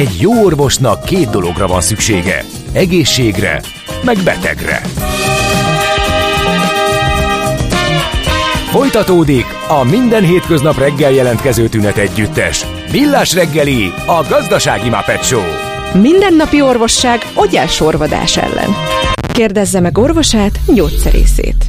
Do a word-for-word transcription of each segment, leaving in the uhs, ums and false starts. Egy jó orvosnak két dologra van szüksége. Egészségre, meg betegre. Folytatódik a minden hétköznap reggel jelentkező tünet együttes. Millásreggeli, a gazdasági Muppet Show. Mindennapi orvosság ogyásorvadás ellen. Kérdezze meg orvosát, gyógyszerészét.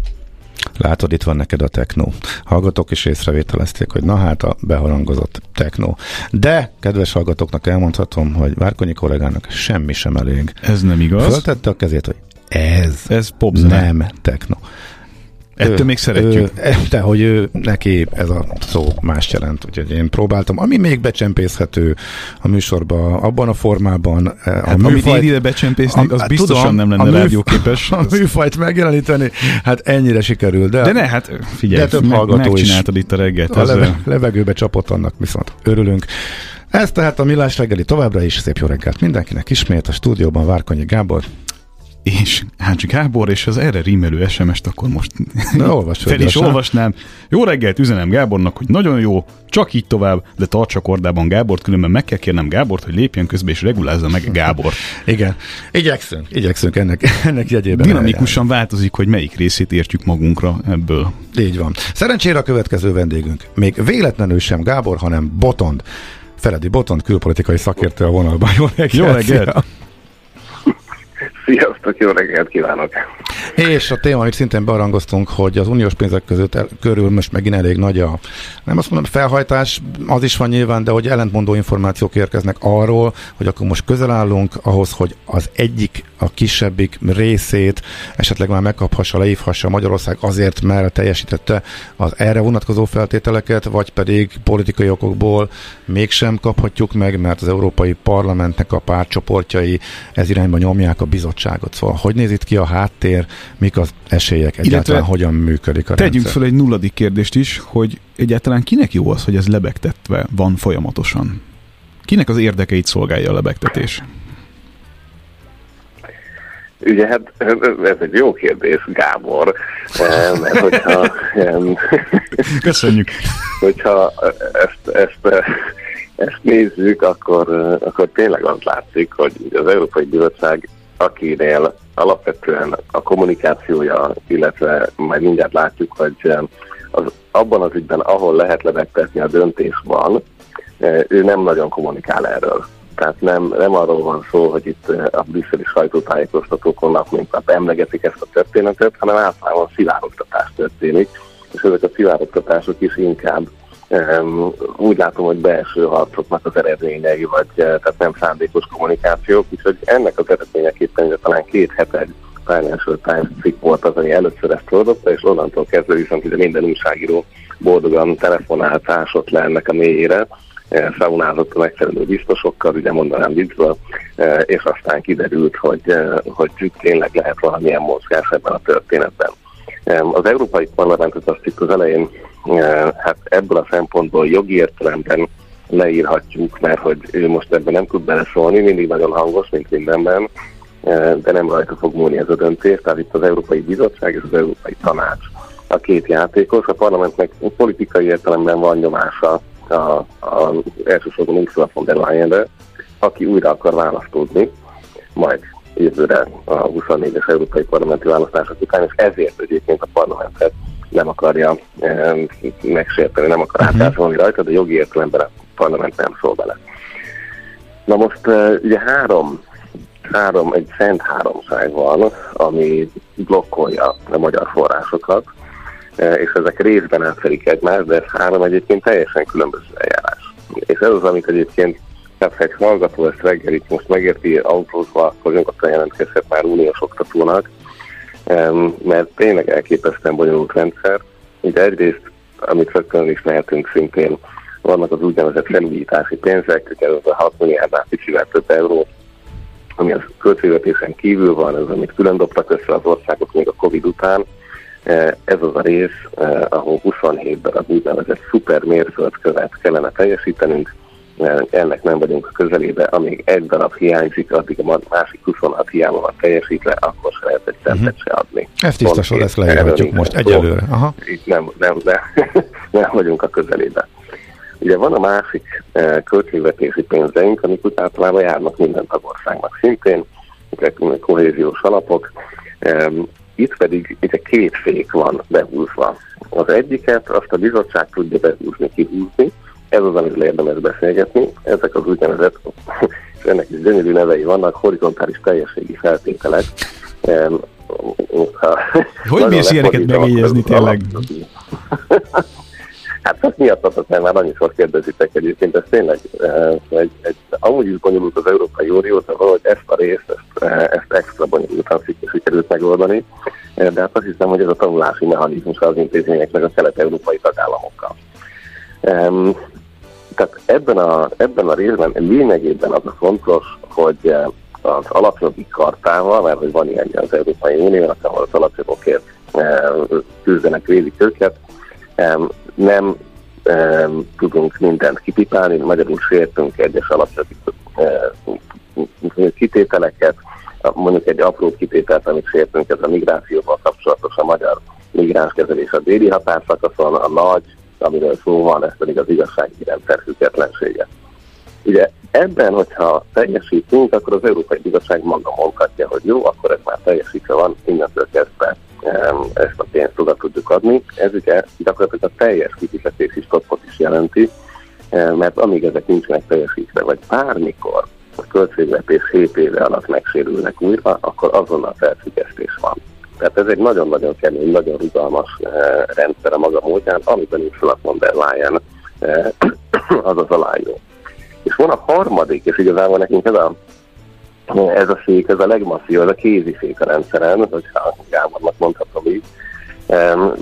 Látod, itt van neked a technó. Hallgatók is észrevételezték, hogy na hát a beharangozott technó. De, kedves hallgatóknak elmondhatom, hogy Várkonyi kollégának semmi sem elég. Ez nem igaz. Föltette a kezét, hogy ez, ez nem technó. Ettől még szeretjük. Ő, de, hogy ő, neki ez a szó más jelent, úgyhogy én próbáltam. Ami még becsempészhető a műsorban, abban a formában. Hát, a amit én ide becsempésznék, az biztosan tudom, nem lenne rádióképes. A műfajt megjeleníteni, hát ennyire sikerül. De, de ne, hát figyelj, de több meg, hallgató is. Megcsináltad itt a reggelt. A leve, levegőbe csapott, annak viszont örülünk. Ez tehát a Millás reggeli továbbra is. Szép jó reggelt mindenkinek ismét a stúdióban Várkonyi Gábor. És Hácsi Gábor, és az erre rímelő es em es-t akkor most fel is olvasnám. Jó reggelt, üzenem Gábornak, hogy nagyon jó, csak így tovább, de tartsa kordában Gábort, különben meg kell kérnem Gábort, hogy lépjen közbe és regulázza meg Gábort. Igen, igyekszünk, igyekszünk ennek, ennek jegyében. Dinamikusan eljárni. Változik, hogy melyik részét értjük magunkra ebből. Így van. Szerencsére a következő vendégünk még véletlenül sem Gábor, hanem Botond. Feledy Botond, külpolitikai szakértő a vonalban. Jó reggelt! Jó reggelt. Sziasztok, jó reggelt kívánok! És a téma, amit szintén bearangoztunk, hogy az uniós pénzek között el, körül most megint elég nagy a, nem azt mondom, felhajtás, az is van nyilván, de hogy ellentmondó információk érkeznek arról, hogy akkor most közel állunk ahhoz, hogy az egyik, a kisebbik részét esetleg már megkaphassa, leívhassa Magyarország azért, mert teljesítette az erre vonatkozó feltételeket, vagy pedig politikai okokból mégsem kaphatjuk meg, mert az Európai Parlamentnek a pártcsoportjai ez irányba nyomják a bizottságot. Szóval hogy néz itt ki a háttér, mik az esélyek, egyáltalán hogyan működik a tegyünk rendszer? Föl egy nulladik kérdést is, hogy egyáltalán kinek jó az, hogy ez lebegtetve van folyamatosan? Kinek az érdekeit szolgálja a lebegtetés? Ugye, hát ez egy jó kérdés, Gábor, mert hogyha... Köszönjük! Hogyha ezt... ezt Ezt nézzük, akkor, akkor tényleg az látszik, hogy az Európai Bizottság, akinél alapvetően a kommunikációja, illetve majd mindjárt látjuk, hogy az, abban az ügyben, ahol lehet lebegtetni a döntés van, ő nem nagyon kommunikál erről. Tehát nem, nem arról van szó, hogy itt a brüsszeli sajtótájékoztatókon nap mint nap emlegetik ezt a történetet, hanem általában szivárogtatás történik, és ezek a szivárogtatások is inkább Um, úgy látom, hogy belső harcoknak az eredményei, vagy tehát nem szándékos kommunikációk, úgyhogy ennek az eredményeképpen, hogy talán két hete egy Financial Times cikk volt az, ami először ezt oldotta, és onnantól kezdve viszont ide minden újságíró boldogan telefonált, ásott le ennek a mélyére, szaunázott a megfelelő biztosokkal, ugye mondanám viccből, és aztán kiderült, hogy, hogy tényleg lehet valamilyen mozgás ebben a történetben. Az Európai Parlamentet azt itt az elején hát ebből a szempontból jogi értelemben leírhatjuk, mert hogy ő most ebben nem tud beleszólni, mindig nagyon hangos, mint mindenben, de nem rajta fog múlni ez a döntés. Tehát itt az Európai Bizottság és az Európai Tanács a két játékos. A parlamentnek politikai értelemben van nyomása a, a elsősorban Ursula von der Leyenre, aki újra akar választódni, majd jövőre a huszonnégyes európai parlamenti választások után, és ezért egyébként a parlamentet nem akarja e, megsérteni, nem akar átársolni rajta, de jogi értelemben a parlament nem szól bele. Na most e, ugye három, három, egy szent háromság van, ami blokkolja a magyar forrásokat, e, és ezek részben átfelik egymást, de ez három egyébként teljesen különböző eljárás. És ez az, amit egyébként tehát ha egy hallgató ezt reggel itt most megérti autózva, akkor nyugodtan jelentkezhet már uniós oktatónak, mert tényleg elképesztően bonyolult rendszer. Ugye egyrészt, amit rögtön is mehetünk szintén, vannak az úgynevezett felújítási pénzek, ugye ez a hat milliárdnál kicsivel több euró, ami az költségvetésen kívül van, ez amit külön dobtak össze az országok még a Covid után, Ez az a rész, ahol huszonhétben az úgynevezett szuper mérföldkövet kellene teljesítenünk, ennek nem vagyunk a közelébe, amíg egy darab hiányzik, addig a másik huszonhat hiányban teljesítve, akkor se lehet egy centet se adni. Ezt tisztason lesz leírhatjuk most egyelőre. Aha. Itt nem, nem, nem, nem vagyunk a közelébe. Ugye van a másik költségvetési pénzeink, amik úgy általában járnak minden tagországnak szintén, kohéziós alapok. Itt pedig itt két fék van behúzva. Az egyiket azt a bizottság tudja behúzni, kihúzni. Ez az, amiről érdemes beszélgetni. Ezek az úgynevezett, és ennek is gyönyörű nevei vannak, horizontális teljességi feltételek. Hogy bírsz ilyeneket megjegyezni tényleg? Hát ezt miattatok, már annyiszor kérdezitek egyébként, ez tényleg egy, egy, amúgy is bonyolult az Európai Unió, de valahogy ezt a részt, ezt, ezt extra bonyolultan sikerült megoldani, de hát azt hiszem, hogy ez a tanulási mechanizmus az intézményeknek a kelet-európai tagállamokkal. Tehát ebben a, ebben a részben lényegében az a fontos, hogy az alapjogi kartával, mert hogy van ilyen az Európai Uniónak, ahol az alapjogokért küzdenek, védik őket, nem e, tudunk mindent kipipálni, magyarul sértünk egyes alapjogi e, kitételeket, mondjuk egy apró kitételt, amit sértünk, ez a migrációval kapcsolatos a magyar migránskezelés a déli határszakaszon, a nagy, amiről szó van, ez pedig az igazságügyi rendszer függetlensége. Ugye ebben, hogyha teljesítünk, akkor az Európai Bizottság maga mondhatja, hogy jó, akkor ez már teljesítve van, innentől kezdve ezt a pénzt oda tudjuk adni. Ez ugye gyakorlatilag a teljes kifizetési stoppot is jelenti, mert amíg ezek nincsenek teljesítve, vagy bármikor a költségvetés hét éve alatt megsérülnek újra, akkor azonnal felfüggesztés van. Tehát ez egy nagyon-nagyon kemény, nagyon rugalmas rendszer a maga módján, amiben Ursula von der Leyen az az aláíró. És van a harmadik, és igazából nekünk ez a Ez a szék, ez a legmasszívabb, ez a kézifék a rendszeren, hogyha Gábornak mondhatom így,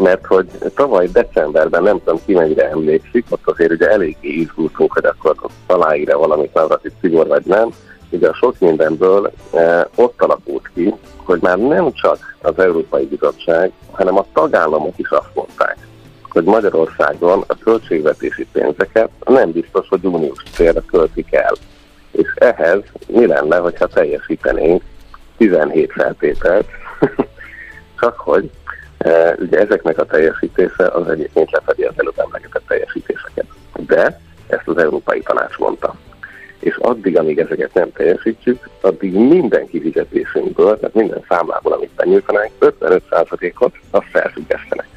mert hogy tavaly decemberben, nem tudom ki mennyire emlékszik, ott azért ugye eléggé izgultunk, hogy akkor aláír-e valamit návratit szigor vagy nem, ugye a sok mindenből ott alakult ki, hogy már nem csak az Európai Bizottság, hanem a tagállamok is azt mondták, hogy Magyarországon a költségvetési pénzeket nem biztos, hogy uniós célra költik el. És ehhez mi lenne, hogyha teljesítenénk tizenhét feltételt, csak hogy e, ugye ezeknek a teljesítése az egyébként lefedi az előbb emlegetett teljesítéseket. De ezt az Európai Tanács mondta. És addig, amíg ezeket nem teljesítjük, addig minden kifizetésünkből, tehát minden számlából, amit benyújtanánk, ötvenöt százalékot azt felfüggesztenek.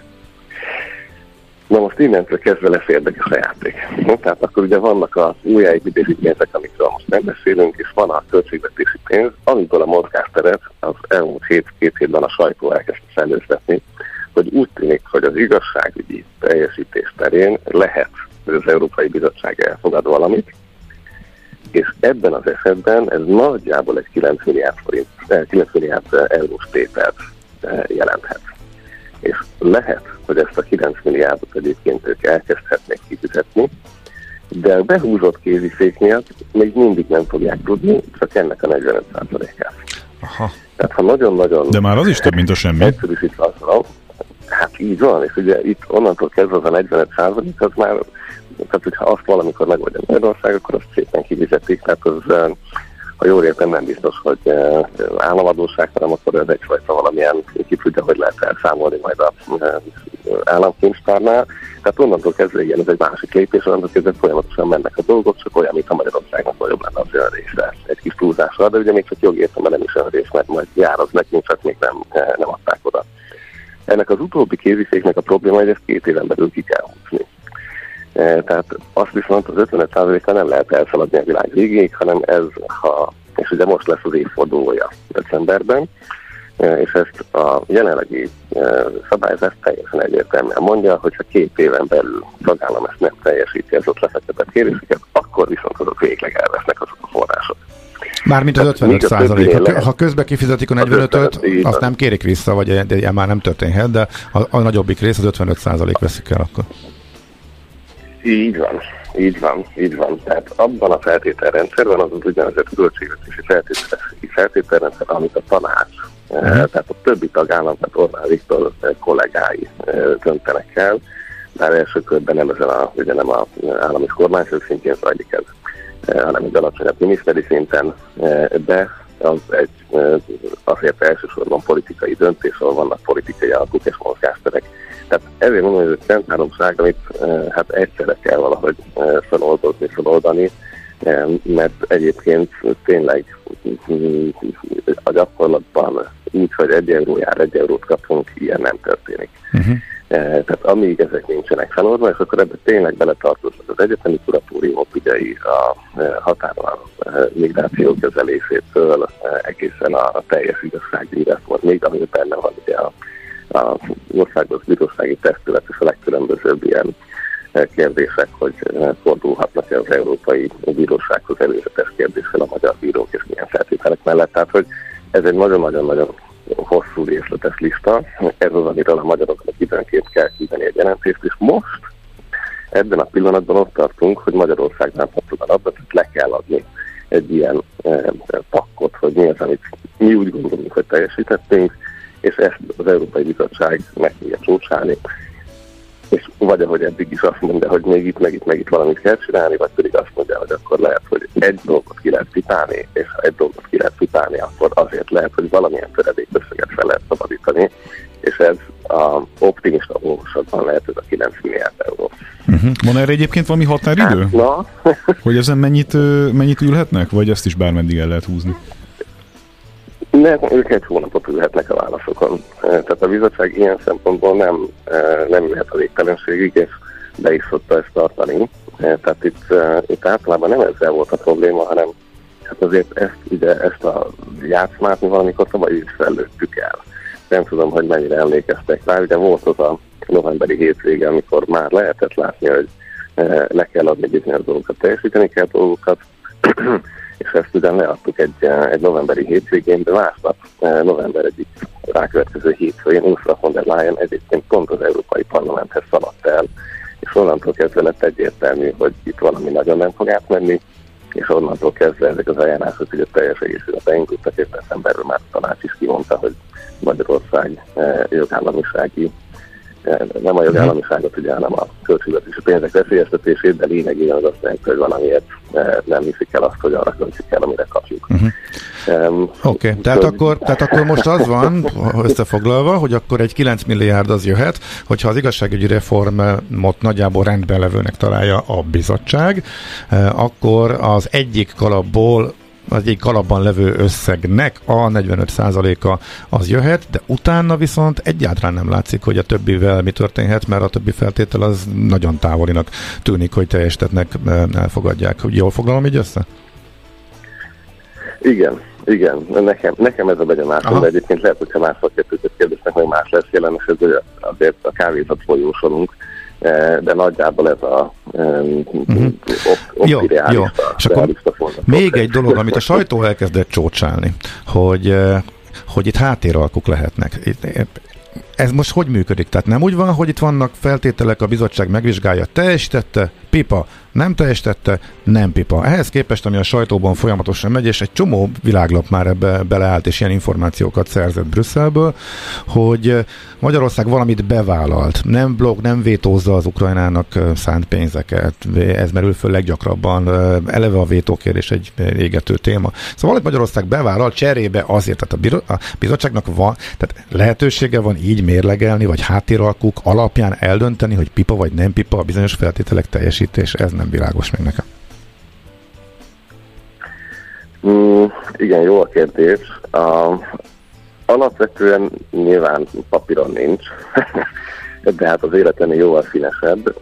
Na most innentől kezdve lesz érdekes a játék. Tehát akkor ugye vannak az újjáépítési pénzek, amikről most nem beszélünk, és van a költségvetési pénz, amiből a mozgásteret az elmúlt hét, két hétben a sajtó elkezdte szellőztetni, hogy úgy tűnik, hogy az igazságügyi teljesítés terén lehet, hogy az Európai Bizottság elfogad valamit, és ebben az esetben ez nagyjából egy kilenc milliárd eurós tételt jelenthet. És lehet, hogy ezt a kilenc milliárdot egyébként ők elkezdhetnek kifizetni, de a behúzott kézifék miatt még mindig nem fogják tudni, csak ennek a negyvenöt százalékát. Aha. Tehát ha nagyon-nagyon... De már az is több, mint a semmi. Egyszerűsítve azt, hát így van, és ugye itt onnantól kezdve az a negyvenöt százalék, az már, tehát hogyha azt valamikor megoldja Magyarország, akkor azt szépen kifizetik, tehát az... Ha jól értem, nem biztos, hogy államadóság, hanem akkor ez egyfajta valamilyen, ki tudja, hogy lehet elszámolni majd az államkincstárnál. Tehát onnantól kezdve, igen, ez egy másik lépés, onnantól kezdve folyamatosan mennek a dolgok, csak olyan, mint a Magyarországnak nagyobb lenne az önrészre, egy kis túlzásra, de ugye még csak jogi értem, nem is önrész, mert majd jár az nekünk, csak még nem, nem adták oda. Ennek az utóbbi kéziféknek a probléma, hogy ezt két éven belül ki kell húzni. Tehát azt viszont az ötvenöt százalékkal nem lehet elszaladni a világ végéig, hanem ez, ha, és ugye most lesz az évfordulója decemberben, és ezt a jelenlegi szabályzás teljesen egyértelműen mondja, hogyha két éven belül a tagállam ezt nem teljesíti, az ott lefektetett kéréseket, akkor viszont azok végleg elvesznek azok a források. Mármint az ötvenöt százalék. Ha közben kifizetik a negyvenötöt, azt nem kérik vissza, vagy ilyen már nem történhet, de a, a nagyobbik rész az ötvenöt százalék veszik el akkor. Így van, így van, így van. Tehát abban a feltételrendszerben az az ugyanazért költségvetési feltételrendszer, amit a tanács, uh-huh. tehát a többi tagállam, tehát Orbán Viktor kollégái döntenek el, már első körben nem ezen a, ugye nem az állam és kormányfők szintjén zajlik ez, hanem egy alacsonyabb miniszteri szinten, de az egy azért elsősorban politikai döntés, ahol vannak politikai alkuk és mozgásterek. Tehát ezért mondom, hogy ez egy szentháromság, amit hát egyszerre kell valahogy feloldozni, feloldani, mert egyébként tényleg a gyakorlatban úgy, hogy egy euró jár, egy eurót kapunk, ilyen nem történik. Uh-huh. Tehát amíg ezek nincsenek feloldva, és akkor ebben tényleg beletartoznak az egyetemi kuratóriumok ügyei, a határon migráció kezelésétől egészen a teljes igazságügyi reformig, ami benne van ugye a az országos bírósági testület és a legkülönbözőbb ilyen kérdések, hogy fordulhatnak-e az Európai Bírósághoz előzetes kérdéssel a magyar bírók és milyen feltételek mellett. Tehát, hogy ez egy nagyon-nagyon-nagyon hosszú részletes lista, ez az, amiről a magyaroknak időnként kell küldeni egy jelentést, és most ebben a pillanatban ott tartunk, hogy Magyarország nem tudod abban, hogy le kell adni egy ilyen pakkot, hogy mi az, amit mi úgy gondolunk, hogy teljesítettünk, és ezt az Európai Bizottság meg tudja csúcsálni, és vagy ahogy eddig is azt mondja, hogy még itt, meg itt, meg itt valamit kell csinálni, vagy pedig azt mondja, hogy akkor lehet, hogy egy dolgot ki lehet citálni, és ha egy dolgot ki lehet citálni, akkor azért lehet, hogy valamilyen töredékösszeget fel lehet szabadítani, és ez a optimista óvosabban lehet, ez a kilenc milliárd euró. Uh-huh. Van erre egyébként valami határidő? Hát, na. Hogy ezen mennyit, mennyit ülhetnek, vagy ezt is bármeddig el lehet húzni? Nem, ők egy hónapot ülhetnek a válaszokon. Tehát a bizottság ilyen szempontból nem, nem ülhet a végtelenségig, és be is szokta ezt tartani. Tehát itt, itt általában nem ezzel volt a probléma, hanem hát azért ezt, ugye, ezt a játszmát mi valamikor tavaly is fellőttük el. Nem tudom, hogy mennyire emlékeztek rá, ugye volt az a novemberi hétvége, amikor már lehetett látni, hogy le kell adni bizonyos dolgokat, teljesíteni kell dolgokat, és ezt ugyan leadtuk egy, egy novemberi hétvégén, de másnap november egyik rákövetkező hétfőjén Ursula von der Leyen egyébként pont az Európai Parlamenthez szaladt el, és onnantól kezdve lett egyértelmű, hogy itt valami nagyon nem fog átmenni, és onnantól kezdve ezek az ajánlások, hogy a teljes egészségügyet beindultak, és decemberről már a tanács is kimondta, hogy Magyarország jogállamisági, nem a jogállamiságot, ugye, hanem a költségvetési pénzek veszélyeztetését, de lényegében az azt jelenti, hogy valamiért nem hiszik el azt, hogy arra költsük el, amire kapjuk. Uh-huh. Um, Oké, okay. tehát, hogy... akkor, tehát akkor most az van, összefoglalva, hogy akkor egy kilenc milliárd az jöhet, hogyha az igazságügyi reformot nagyjából rendben levőnek találja a bizottság, akkor az egyik kalapból az egy kalapban levő összegnek a negyvenöt százaléka az jöhet, de utána viszont egyáltalán nem látszik, hogy a többivel mi történhet, mert a többi feltétel az nagyon távolinak tűnik, hogy teljesítetnek, elfogadják. Jól foglalom így össze? Igen, igen. Nekem, nekem ez a begyomásom, de egyébként lehet, hogyha másfak kettőket kérdésnek, hogy más lesz jelen, és ez azért a kávézat folyósolunk, de nagyjából ez a um, uh-huh. op- jó, jó. És akkor még egy dolog, amit a sajtó elkezdett csócsálni, hogy, hogy itt háttéralkuk lehetnek. Ez most hogy működik? Tehát nem úgy van, hogy itt vannak feltételek, a bizottság megvizsgálja, teljesítette, pipa, nem teljesítette, nem pipa. Ehhez képest, ami a sajtóban folyamatosan megy, és egy csomó világlap már ebbe beleállt, és ilyen információkat szerzett Brüsszelből, hogy Magyarország valamit bevállalt. Nem blokk, nem vétózza az Ukrajnának szánt pénzeket. Ez merül föl leggyakrabban. Eleve a vétókérés egy égető téma. Szóval valamit Magyarország bevállalt cserébe azért, tehát a bizottságnak van, tehát lehetősége van így mérlegelni, vagy háttéralkuk alapján eldönteni, hogy pipa vagy nem pipa a bizonyos feltételek teljesítés. Ez nem világos még nekem. Mm, igen, jó a kérdés. Uh, alapvetően nyilván papíron nincs, de hát az életlenül jóval színesebb,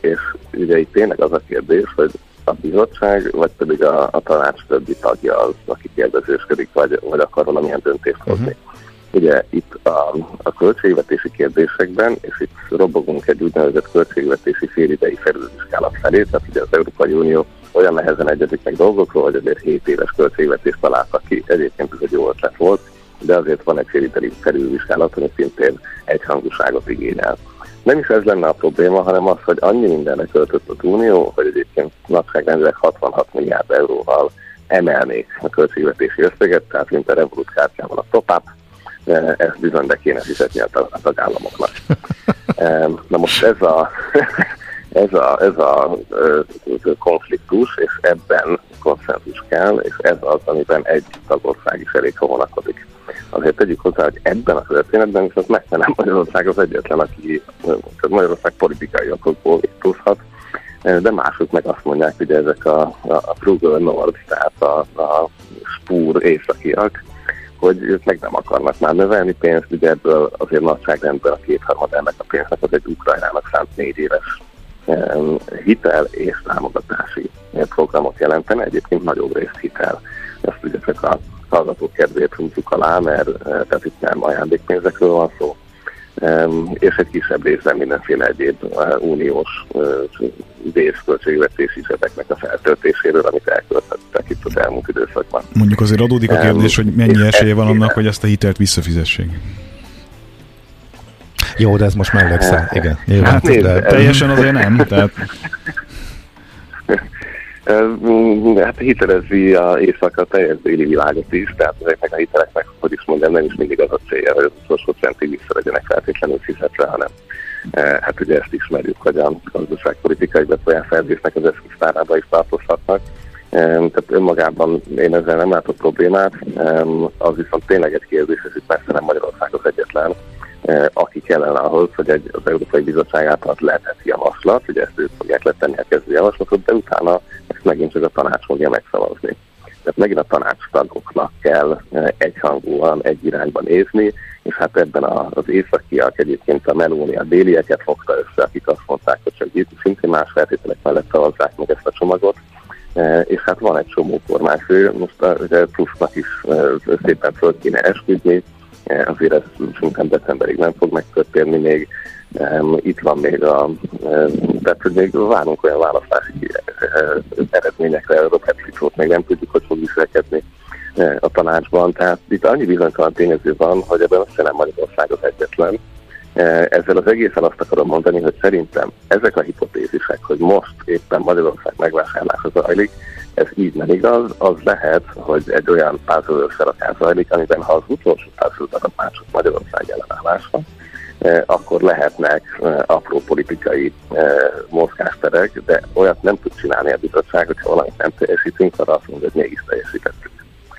és ugye itt tényleg az a kérdés, hogy a bizottság, vagy pedig a, a tanács többi tagja az, aki kérdezősködik, vagy, vagy akar valamilyen döntést hozni. Uh-huh. Ugye itt a, a költségvetési kérdésekben, és itt robogunk egy úgynevezett költségvetési félidei felülvizsgálat felé, tehát ugye az Európai Unió olyan nehezen egyezik meg dolgokról, hogy azért hét éves költségvetést találtak ki, egyébként ez egy jó ötlet volt, de azért van egy félidei felülvizsgálat, ami szintén egyhangúságot igényel. Nem is ez lenne a probléma, hanem az, hogy annyi mindenre költött az Unió, hogy egyébként nagyságrendileg hatvanhat milliárd euróval emelnék a költségvetési összeget, tehát mint a Revolut kártyában a top-up, ezt bizony be kéne fizetni a tagállamoknak. Na most ez a, ez a, ez a konfliktus, és ebben konszenzus kell, és ez az, amiben egy tagország is elég hovonakodik. Azért tegyük hozzá, hogy ebben a történetben is az meg nem Magyarország az egyetlen, aki Magyarország politikai okokból tudhat, de mások meg azt mondják, hogy ezek a, a Frugal Nord, tehát a, a spúr északiak, hogy ők meg nem akarnak már növelni pénzt, ugye ebből azért nagyságrendben a kétharmad ennek a pénznek az egy Ukrajnának szánt négy éves hitel és támogatási programot jelentene, egyébként nagyobb részt hitel. Ezt ugye csak a hallgatók kedvéért húzzuk alá, mert tehát itt nem ajándékpénzekről van szó, és egy kisebb részben mindenféle egyéb uniós vészköltségvetési zsebeknek a feltöltéséről, amit elköltöttek itt az elmúlt időszakban. Mondjuk azért adódik a kérdés, hogy mennyi esélye van annak, hogy ezt a hitelt visszafizessék. Jó, de ez most mellegszel, igen. Nyilván, hát nézd, de teljesen azért nem, tehát... Hát hitelezi a éjszaka teljes déli világot is, tehát ezeknek a hiteleknek, hogy is mondjam, nem is mindig az a célja, hogy az utolsó centig vissza legyenek feltétlenül fizetve, hanem hát ugye ezt ismerjük, hogy a gazdaságpolitikai befolyásszerzésnek az eszköztárába is tartozhatnak. Tehát önmagában én ezzel nem látok problémát, az viszont tényleg egy kérdés, és itt persze nem Magyarország az egyetlen, aki kellene ahhoz, hogy egy, az Európai Bizottság által letett javaslat, ugye ezt ők fogják letenni a kezdő javaslatot, de utána ezt megint csak a tanács fogja megszavazni. Tehát megint a tanácstagoknak kell egyhangúan, egy irányba nézni, és hát ebben az északiak egyébként a Meloni a délieket fogta össze, akik azt mondták, hogy csak szintén más feltételek mellett szavazzák meg ezt a csomagot, és hát van egy csomó kormányfő, most a plusznak is szépen föl kéne esküdni, azért ez szerintem decemberig nem fog megtörténni még. Itt van még a... Tehát, hogy még várunk olyan választási eredményekre, a Robert még nem tudjuk, hogy fog viselkedni a tanácsban. Tehát itt annyi bizonytalan tényező van, hogy ebben azt hiszem Magyarország az egyetlen. Ezzel az egészen azt akarom mondani, hogy szerintem ezek a hipotézisek, hogy most éppen Magyarország megvásárlása zajlik, ez így nem igaz, az lehet, hogy egy olyan pázolőr szerakán zajlik, amiben ha az utolsó pázolőr darab mások Magyarország ellenállása, akkor lehetnek apró politikai mozgásterek, de olyat nem tud csinálni a bizottság, hogyha valamit nem teljesítünk, arra azt mondja, hogy mégis teljesítettük.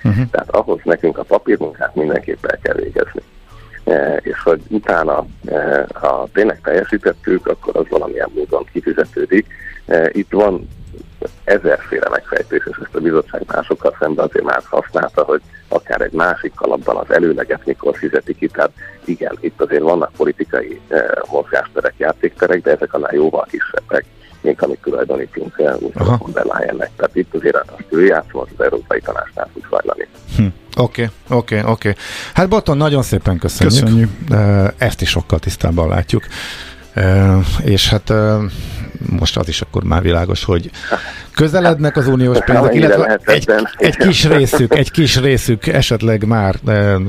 Uh-huh. Tehát ahhoz nekünk a papírmunkát mindenképp el kell végezni. És hogy utána, ha tényleg teljesítettük, akkor az valamilyen módon kifizetődik. Itt van ezerféle megfejtés, és ezt a bizottság másokkal szemben azért már használta, hogy akár egy másik kalapban az előleget mikor fizetik ki. Tehát igen, itt azért vannak politikai mozgásterek, játékterek, de ezek annál jóval kisebbek, mint amit tulajdonítunk Ursula von der Leyennek. Tehát itt azért a főjátszó az Európai Tanácsnál tud zajlani. Hm. Oké, okay, oké, okay, oké. Okay. Hát Botond, nagyon szépen köszönjük. köszönjük. Ezt is sokkal tisztában látjuk. És hát most az is akkor már világos, hogy közelednek az uniós pénzek, illetve egy, egy kis részük, egy kis részük esetleg már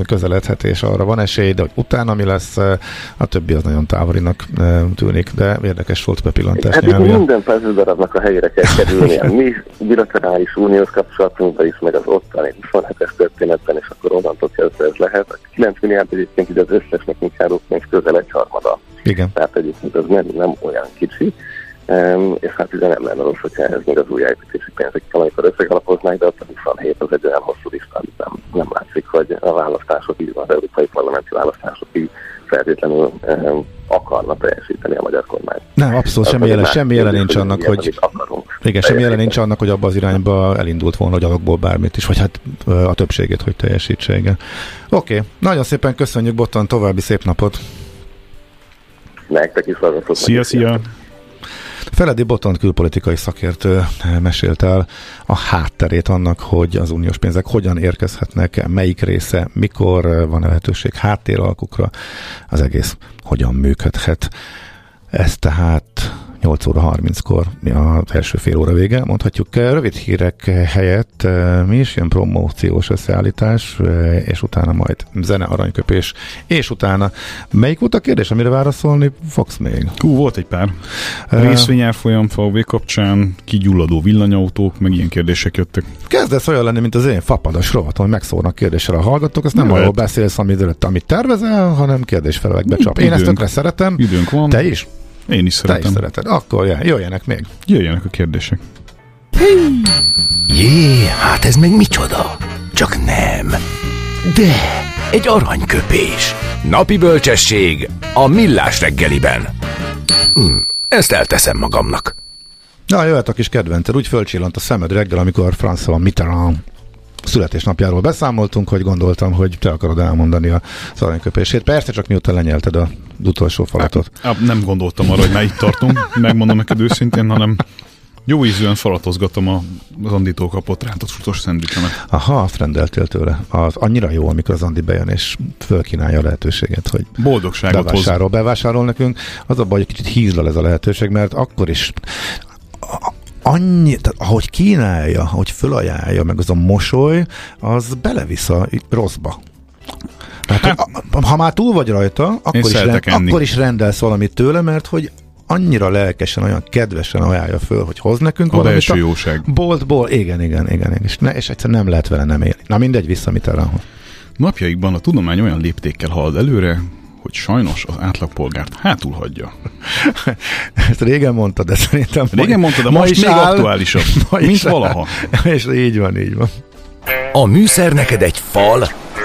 közeledhet, és arra van esély, de hogy utána mi lesz, a többi az nagyon távolinak tűnik, de érdekes volt bepillantás. Hát nyelvűen. Minden pázol darabnak a helyére kell kerülnie. Mi bilaterális uniós kapcsolatunkban is, meg az ottani huszonhetes történetben, és akkor onnantól kezdve ez lehet. A kilenc milliárd egyébként ide az összesnek inkább még közel egy harmada. Igen. Tehát egyébként az nem, nem olyan kicsi, um, és hát ugye nem lenne rossz, hogyha ez még az újjáépítési pénzekkel, amikor összegalapoznák, de ott a huszonhét az egy olyan hosszú lista, amit nem, nem látszik, hogy a választások így, az európai parlamenti választások így feltétlenül um, akarna teljesíteni a magyar kormány. Nem, abszolút, semmi jelen, semmi jelen nincs annak, hogy... Igen, teljesíteni. Semmi jelen nincs annak, hogy abba az irányba elindult volna, hogy azokból bármit is, vagy hát a többségét, hogy teljesítse, igen. Oké, okay. Nagyon szépen köszönjük, Botond, további szép napot. Nektek is szia, szia, szia! Feledy Botond külpolitikai szakértő mesélt el a hátterét annak, hogy az uniós pénzek hogyan érkezhetnek, melyik része, mikor van lehetőség háttéralkukra, az egész hogyan működhet. Ez tehát nyolc óra harminckor az első fél óra vége, mondhatjuk. Rövid hírek helyett mi is jön promóciós összeállítás, és utána majd zene, aranyköpés, és utána melyik volt a kérdés, amire válaszolni fogsz még? Hú, volt egy pár. Részvényárfolyam, ef vé kapcsán, kigyulladó villanyautók, meg ilyen kérdések jöttek. Kezdesz olyan lenni, mint az én fapados rovatom, hogy megszólnak kérdéssel a hallgatók, azt nem Jöhet. arról beszélsz, amit, amit tervezel, hanem kérdésfelelek becsap. Én ezt tökre szeretem. Időnk van. Te is? Én is szeretem. Te is szereted. Akkor jöjjenek még. Jöjjenek a kérdések. Jé, hát ez meg micsoda? Csak nem. De egy aranyköpés. Napi bölcsesség a Millás reggeliben. Hm, ezt elteszem magamnak. Na, jöhet a kis kedvenced. Úgy fölcsillant a szemed reggel, amikor François Mitterrand születésnapjáról beszámoltunk, hogy gondoltam, hogy te akarod elmondani a aranyköpését. Persze, csak miután lenyelted az utolsó falatot. Hát, nem gondoltam arra, hogy már itt tartunk, megmondom neked őszintén, hanem jó ízűen falatozgatom az Anditól kapott rántott futos szendvicsemet. Aha, azt rendeltél tőle. Az annyira jó, amikor az Andi bejön és fölkínálja a lehetőséget, hogy boldogságot bevásárol, hoz. bevásárol nekünk. Az a baj, hogy kicsit hízlal ez a lehetőség, mert akkor is... Annyi, tehát, ahogy kínálja, ahogy fölajánlja, meg az a mosoly, az belevisz a rosszba. Tehát, hát, a, ha már túl vagy rajta, akkor is, rend, akkor is rendelsz valamit tőle, mert hogy annyira lelkesen, olyan kedvesen ajánlja föl, hogy hoz nekünk a valamit a jóság. Boltból. Igen, igen, igen. És, ne, és egyszer nem lehet vele nem élni. Na mindegy, vissza Mitterrandhoz. Napjaikban a tudomány olyan léptékkel halad előre, hogy sajnos az átlagpolgárt hátulhagyja. Ezt régen mondtad, de szerintem régen mondtad, de ma most is még áll, aktuálisabb, ma mint valaha. És így van, így van. A műszer neked egy fal,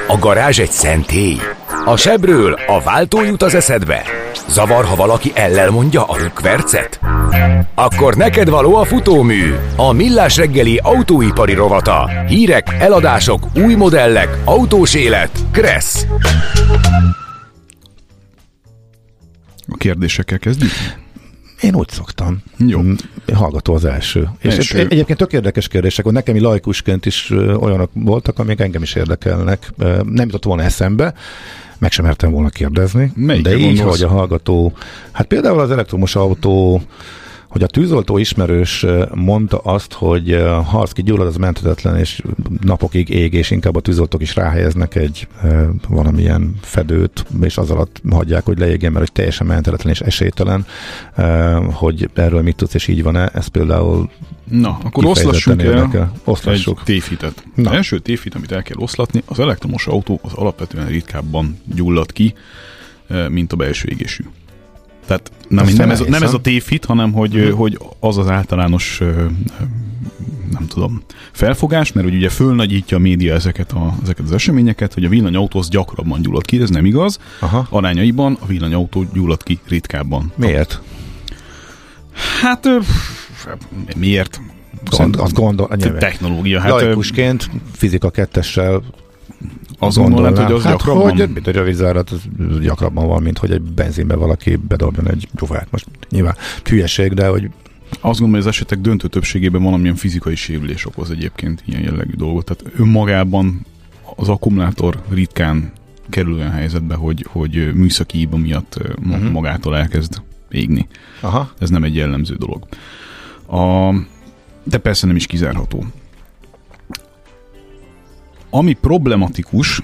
a garázs egy szentély. A sebről a váltó jut az eszedbe. Zavar, ha valaki ellel mondja a rükvercet? Akkor neked való a futómű, a Millás reggeli autóipari rovata. Hírek, eladások, új modellek, autós élet, Kressz. A kérdésekkel kezdjük? Én úgy szoktam. Jó. Hallgató az első. első. És egy, egyébként tök érdekes kérdések, hogy nekem laikusként is olyanok voltak, amik engem is érdekelnek. Nem jutott volna eszembe, meg sem mertem volna kérdezni. Melyikre de így, hogy a hallgató... Hát például az elektromos autó, hogy a tűzoltó ismerős mondta azt, hogy ha az kigyullad, az menthetetlen, és napokig ég, és inkább a tűzoltók is ráhelyeznek egy e, valamilyen fedőt, és az alatt hagyják, hogy leégjen, mert hogy teljesen menthetetlen és esélytelen, e, hogy erről mit tudsz, és így van-e? Ez például na, akkor oszlassuk el oszlassuk. egy tévhitet. Az első tévhit, amit el kell oszlatni, az elektromos autó az alapvetően ritkábban gyullad ki, mint a belső égésű. Tehát nem, nem, ez, nem ez a tévhit, hanem hogy, uh-huh. hogy az az általános nem tudom, felfogás, mert ugye fölnagyítja a média ezeket, a, ezeket az eseményeket, hogy a villanyautó az gyakrabban gyullad ki, ez nem igaz. Aha. Arányaiban a villanyautó gyullad ki ritkábban. Miért? Hát miért? Gond, azt gondol, a technológia. Hát, laikusként fizika kettessel azon gondolom, hogy az hát gyakrabban... Hogy, mint egy rövid zárat, az gyakrabban van, mint hogy egy benzinbe valaki bedobjon egy gyufát. Most nyilván hülyeség, de hogy... Azt gondolom, hogy az esetek döntő többségében valamilyen fizikai sérülés okoz egyébként ilyen jellegű dolgot. Tehát önmagában az akkumulátor ritkán kerül olyan helyzetbe, hogy, hogy műszaki hiba miatt uh-huh. magától elkezd égni. Aha. Ez nem egy jellemző dolog. A... De persze nem is kizárható. Ami problematikus,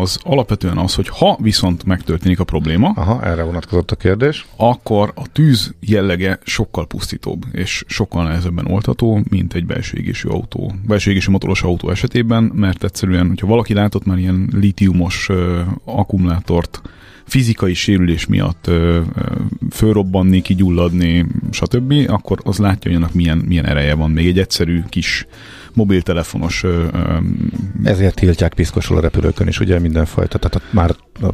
az alapvetően az, hogy ha viszont megtörténik a probléma... Aha, erre vonatkozott a kérdés. ...akkor a tűz jellege sokkal pusztítóbb, és sokkal nehezebben oltható, mint egy belső égésű autó. Belső égésű motoros autó esetében, mert egyszerűen, hogyha valaki látott már ilyen litiumos ö, akkumulátort fizikai sérülés miatt ö, ö, fölrobbanni, kigyulladni, stb., akkor az látja, hogy annak milyen, milyen ereje van. Még egy egyszerű kis... mobiltelefonos... Ö, ö, Ezért tiltják piszkosul a repülőkön is, ugye mindenfajta, tehát már a,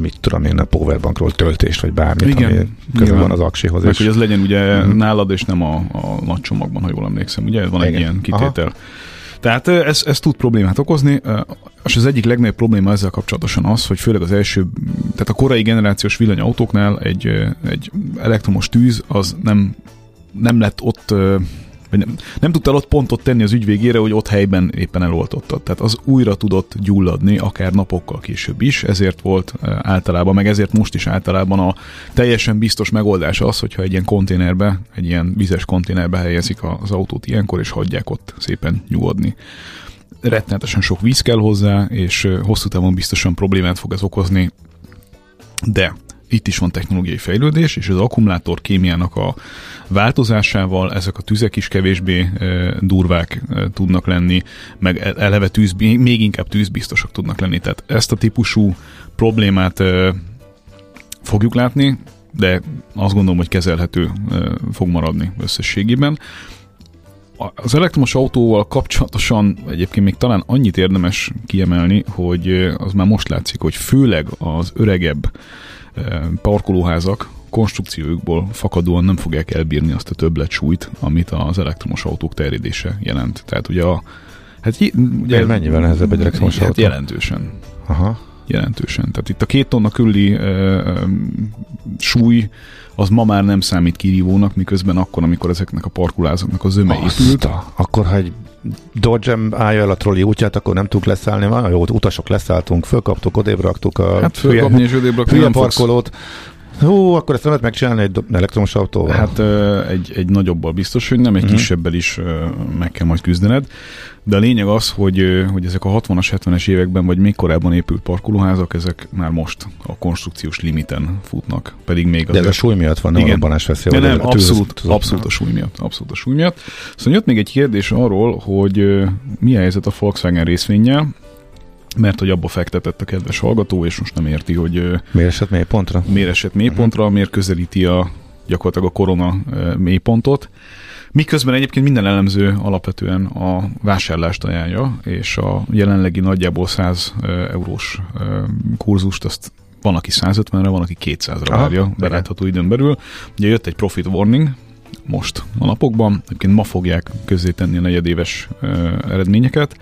mit tudom én, a powerbankról töltést, vagy bármit, igen, ami közül van az aksihoz. Meg, és... hogy ez legyen ugye mm. nálad, és nem a, a nagy csomagban, ha jól emlékszem, ugye? Van igen. egy ilyen kitétel. Aha. Tehát ez, ez tud problémát okozni, és az egyik legnagyobb probléma ezzel kapcsolatosan az, hogy főleg az első, tehát a korai generációs villanyautóknál egy, egy elektromos tűz az nem, nem lett ott... nem, nem tudtál ott pontot tenni az ügy végére, hogy ott helyben éppen eloltottad. Tehát az újra tudott gyulladni, akár napokkal később is, ezért volt általában, meg ezért most is általában a teljesen biztos megoldás az, hogyha egy ilyen konténerbe, egy ilyen vizes konténerbe helyezik az autót ilyenkor, és hagyják ott szépen nyugodni. Rettenetesen sok víz kell hozzá, és hosszú távon biztosan problémát fog ez okozni, de itt is van technológiai fejlődés, és az akkumulátor kémiának a változásával ezek a tüzek is kevésbé durvák tudnak lenni, meg eleve tűz, még inkább tűzbiztosak tudnak lenni. Tehát ezt a típusú problémát fogjuk látni, de azt gondolom, hogy kezelhető fog maradni összességében. Az elektromos autóval kapcsolatosan egyébként még talán annyit érdemes kiemelni, hogy az már most látszik, hogy főleg az öregebb parkolóházak konstrukciókból fakadóan nem fogják elbírni azt a többlet súlyt, amit az elektromos autók terjedése jelent. Tehát ugye a... Hát ugye, mennyivel nehezebb egy elektromos hát autó? Jelentősen. Aha. Jelentősen. Tehát itt a két tonna körüli ö, ö, súly az ma már nem számít kirívónak, miközben akkor, amikor ezeknek a parkolázóknak a zöme épült. Akkor, ha egy Dodge állja el a trolli útját, akkor nem tudunk leszállni. Már jó, utasok leszálltunk, fölkaptuk, odébb raktuk a hát fölkapni és odébb raktuk, nem parkolót. Hú, akkor ezt nem lehet megcsinálni egy elektromos autóval. Hát egy, egy nagyobbal biztos, hogy nem, egy mm-hmm. kisebbel is meg kell majd küzdened. De a lényeg az, hogy, hogy ezek a hatvanas, hetvenes években, vagy még korábban épült parkolóházak, ezek már most a konstrukciós limiten futnak. Pedig még az de ez a súly miatt van, nem igen. a robbanás veszélye. Nem, abszolút, abszolút a súly miatt. Abszolút a súly miatt. Szóval jött még egy kérdés arról, hogy mi a helyzet a Volkswagen részvénnyel, mert hogy abba fektetett a kedves hallgató, és most nem érti, hogy... Miért esett mélypontra? Miért esett mélypontra, uh-huh. miért közelíti a, gyakorlatilag a korona mélypontot. Miközben egyébként minden elemző alapvetően a vásárlást ajánlja, és a jelenlegi nagyjából száz eurós kurzust, azt van, aki száz ötvenre, van, aki kétszázra várja, belátható időn belül. Ugye jött egy profit warning most a napokban, egyébként ma fogják közzétenni a negyedéves eredményeket,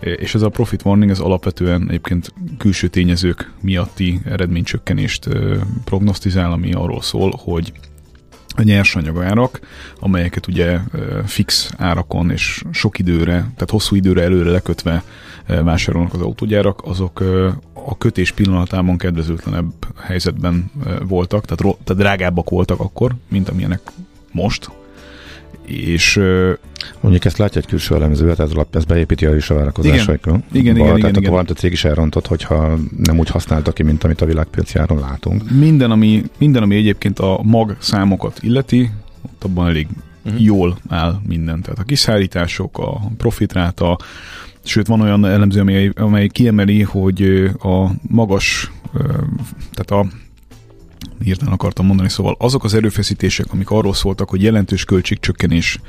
és ez a profit warning ez alapvetően egyébként külső tényezők miatti eredménycsökkenést prognosztizál, ami arról szól, hogy a nyersanyagárak, amelyeket ugye fix árakon és sok időre, tehát hosszú időre előre lekötve vásárolnak az autógyárak, azok a kötés pillanatában kedvezőtlenebb helyzetben voltak, tehát, ro- tehát drágábbak voltak akkor, mint amilyenek most, és... Mondjuk ezt látja egy külső elemző, ez ez beépíti a is a várakozásaikra. Igen, igen, igen. Tehát igen, akkor valamint a cég is elrontott, hogyha nem úgy használta ki, mint amit a világpiacjáron látunk. Minden ami, minden, ami egyébként a mag számokat illeti, ott abban elég uh-huh. jól áll minden. Tehát a kiszállítások, a profitráta, sőt van olyan elemző, amely, amely kiemeli, hogy a magas, tehát a hirtelen akartam mondani, szóval azok az erőfeszítések, amik arról szóltak, hogy jelentős költségcsökkenés